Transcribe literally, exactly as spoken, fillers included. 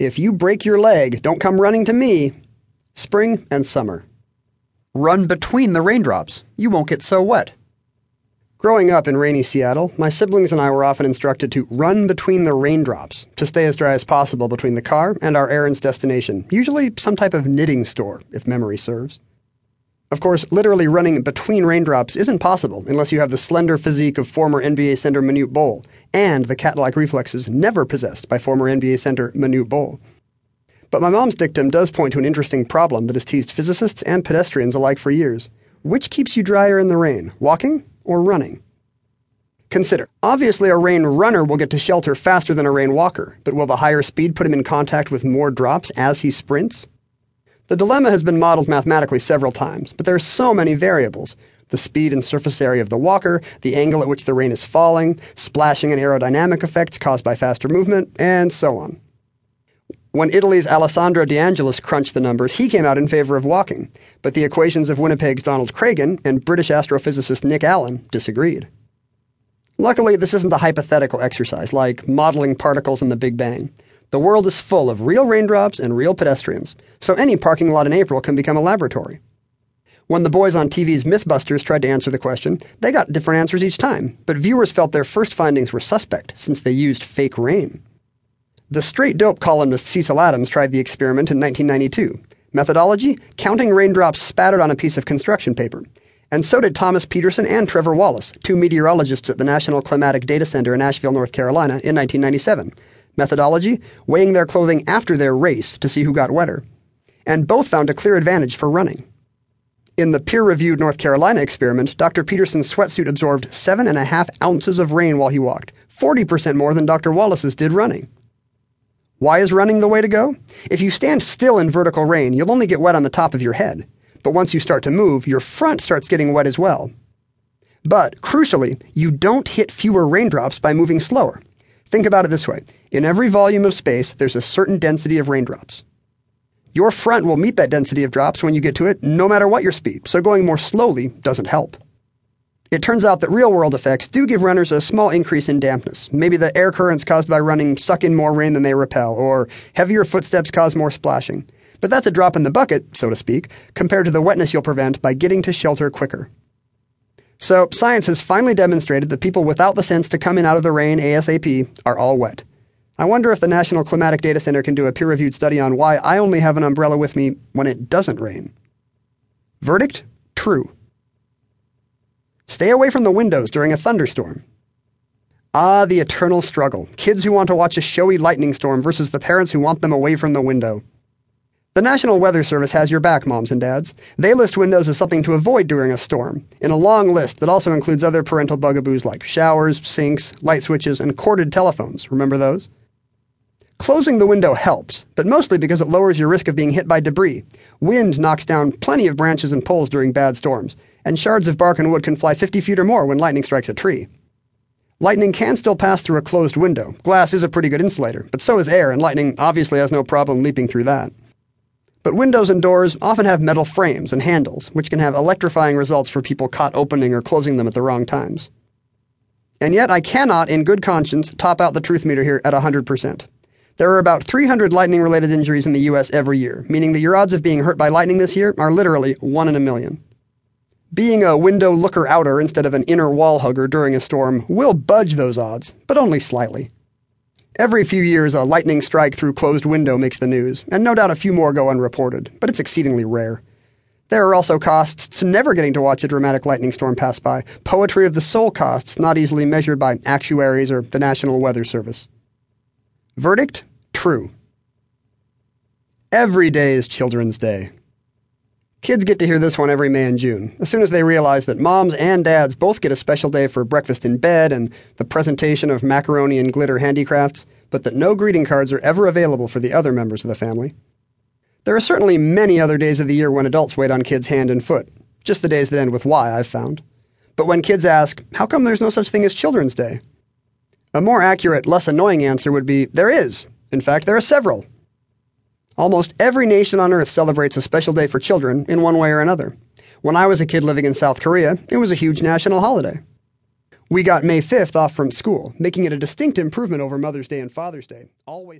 If you break your leg, don't come running to me. Spring and summer. Run between the raindrops. You won't get so wet. Growing up in rainy Seattle, my siblings and I were often instructed to run between the raindrops to stay as dry as possible between the car and our errand's destination, usually some type of knitting store, if memory serves. Of course, literally running between raindrops isn't possible unless you have the slender physique of former N B A center Manute Bol and the cat-like reflexes never possessed by former N B A center Manute Bol. But my mom's dictum does point to an interesting problem that has teased physicists and pedestrians alike for years. Which keeps you drier in the rain, walking or running? Consider, obviously a rain runner will get to shelter faster than a rain walker, but will the higher speed put him in contact with more drops as he sprints? The dilemma has been modeled mathematically several times, but there are so many variables. The speed and surface area of the walker, the angle at which the rain is falling, splashing and aerodynamic effects caused by faster movement, and so on. When Italy's Alessandro De Angelis crunched the numbers, he came out in favor of walking, but the equations of Winnipeg's Donald Cragen and British astrophysicist Nick Allen disagreed. Luckily, this isn't a hypothetical exercise, like modeling particles in the Big Bang. The world is full of real raindrops and real pedestrians, so any parking lot in April can become a laboratory. When the boys on T V's Mythbusters tried to answer the question, they got different answers each time, but viewers felt their first findings were suspect since they used fake rain. The straight dope columnist Cecil Adams tried the experiment in nineteen ninety-two. Methodology, counting raindrops spattered on a piece of construction paper. And so did Thomas Peterson and Trevor Wallace, two meteorologists at the National Climatic Data Center in Asheville, North Carolina, in nineteen ninety-seven. Methodology, weighing their clothing after their race to see who got wetter. And both found a clear advantage for running. In the peer-reviewed North Carolina experiment, Doctor Peterson's sweatsuit absorbed seven and a half ounces of rain while he walked, forty percent more than Doctor Wallace's did running. Why is running the way to go? If you stand still in vertical rain, you'll only get wet on the top of your head. But once you start to move, your front starts getting wet as well. But, crucially, you don't hit fewer raindrops by moving slower. Think about it this way. In every volume of space, there's a certain density of raindrops. Your front will meet that density of drops when you get to it, no matter what your speed, so going more slowly doesn't help. It turns out that real-world effects do give runners a small increase in dampness. Maybe the air currents caused by running suck in more rain than they repel, or heavier footsteps cause more splashing. But that's a drop in the bucket, so to speak, compared to the wetness you'll prevent by getting to shelter quicker. So, science has finally demonstrated that people without the sense to come in out of the rain ASAP are all wet. I wonder if the National Climatic Data Center can do a peer-reviewed study on why I only have an umbrella with me when it doesn't rain. Verdict? True. Stay away from the windows during a thunderstorm. Ah, the eternal struggle. Kids who want to watch a showy lightning storm versus the parents who want them away from the window. The National Weather Service has your back, moms and dads. They list windows as something to avoid during a storm, in a long list that also includes other parental bugaboos like showers, sinks, light switches, and corded telephones. Remember those? Closing the window helps, but mostly because it lowers your risk of being hit by debris. Wind knocks down plenty of branches and poles during bad storms, and shards of bark and wood can fly fifty feet or more when lightning strikes a tree. Lightning can still pass through a closed window. Glass is a pretty good insulator, but so is air, and lightning obviously has no problem leaping through that. But windows and doors often have metal frames and handles, which can have electrifying results for people caught opening or closing them at the wrong times. And yet I cannot, in good conscience, top out the truth meter here at one hundred percent. There are about three hundred lightning-related injuries in the U S every year, meaning that your odds of being hurt by lightning this year are literally one in a million. Being a window looker-outer instead of an inner wall-hugger during a storm will budge those odds, but only slightly. Every few years, a lightning strike through closed window makes the news, and no doubt a few more go unreported, but it's exceedingly rare. There are also costs to never getting to watch a dramatic lightning storm pass by, poetry of the soul costs not easily measured by actuaries or the National Weather Service. Verdict? True. Every day is Children's Day. Kids get to hear this one every May and June, as soon as they realize that moms and dads both get a special day for breakfast in bed and the presentation of macaroni and glitter handicrafts, but that no greeting cards are ever available for the other members of the family. There are certainly many other days of the year when adults wait on kids hand and foot, just the days that end with Y, I've found. But when kids ask, how come there's no such thing as Children's Day? A more accurate, less annoying answer would be, there is. In fact, there are several. Almost every nation on Earth celebrates a special day for children in one way or another. When I was a kid living in South Korea, it was a huge national holiday. We got May fifth off from school, making it a distinct improvement over Mother's Day and Father's Day. Always.